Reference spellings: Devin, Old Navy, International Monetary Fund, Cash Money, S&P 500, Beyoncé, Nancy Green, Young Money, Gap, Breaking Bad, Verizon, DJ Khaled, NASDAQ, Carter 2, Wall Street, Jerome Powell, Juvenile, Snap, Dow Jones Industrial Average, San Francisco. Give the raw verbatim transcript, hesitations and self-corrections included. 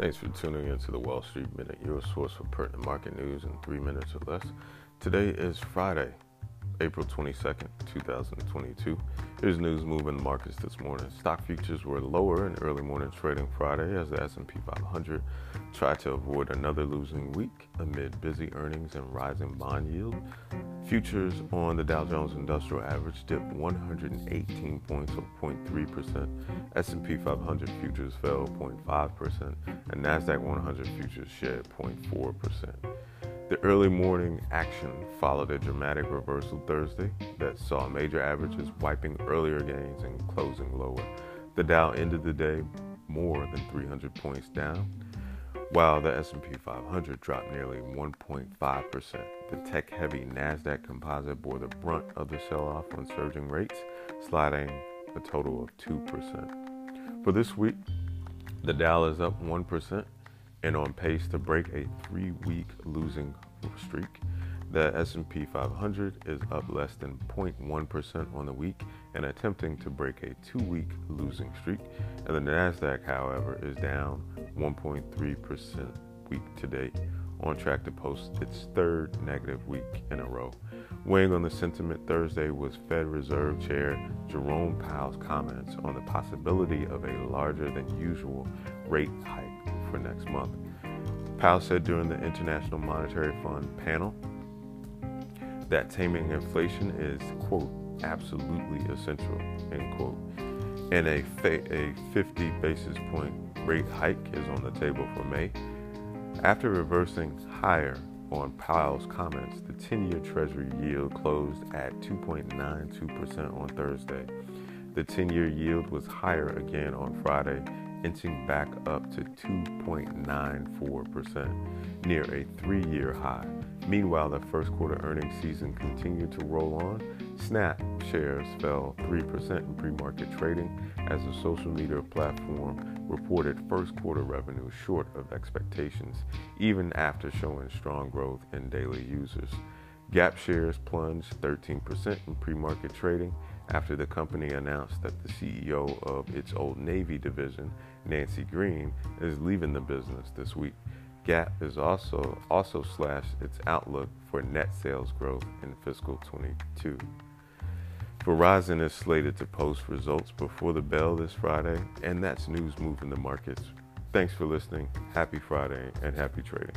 Thanks for tuning in to the Wall Street Minute, your source for pertinent market news in three minutes or less. Today is Friday, April twenty-second, twenty twenty-two. Here's news moving the markets this morning. Stock futures were lower in early morning trading Friday as the S and P five hundred tried to avoid another losing week amid busy earnings and rising bond yield. Futures on the Dow Jones Industrial Average dipped one hundred eighteen points or zero point three percent. S and P five hundred futures fell zero point five percent and NASDAQ one hundred futures shed zero point four percent. The early morning action followed a dramatic reversal Thursday that saw major averages wiping earlier gains and closing lower. The Dow ended the day more than three hundred points down, while the S and P five hundred dropped nearly one point five percent. The tech-heavy NASDAQ composite bore the brunt of the sell-off on surging rates, sliding a total of two percent. For this week, the Dow is up one percent. And on pace to break a three-week losing streak. The S and P five hundred is up less than zero point one percent on the week and attempting to break a two-week losing streak. And the NASDAQ, however, is down one point three percent week to date, on track to post its third negative week in a row. Weighing on the sentiment Thursday was Fed Reserve Chair Jerome Powell's comments on the possibility of a larger than usual rate hike for next month. Powell said during the International Monetary Fund panel that taming inflation is, quote, absolutely essential, end quote, and a, fa- a fifty basis point rate hike is on the table for May. After reversing higher on Powell's comments, the ten-year Treasury yield closed at two point nine two percent on Thursday. The ten-year yield was higher again on Friday, inching back up to two point nine four percent, near a three-year high. Meanwhile, the first quarter earnings season continued to roll on. Snap shares fell three percent in pre-market trading as the social media platform reported first quarter revenue short of expectations, even after showing strong growth in daily users. Gap shares plunged thirteen percent in pre-market trading after the company announced that the C E O of its Old Navy division, Nancy Green, is leaving the business this week. Gap is also also slashed its outlook for net sales growth in fiscal twenty-two. Verizon is slated to post results before the bell this Friday, and that's news moving the markets. Thanks for listening. Happy Friday and happy trading.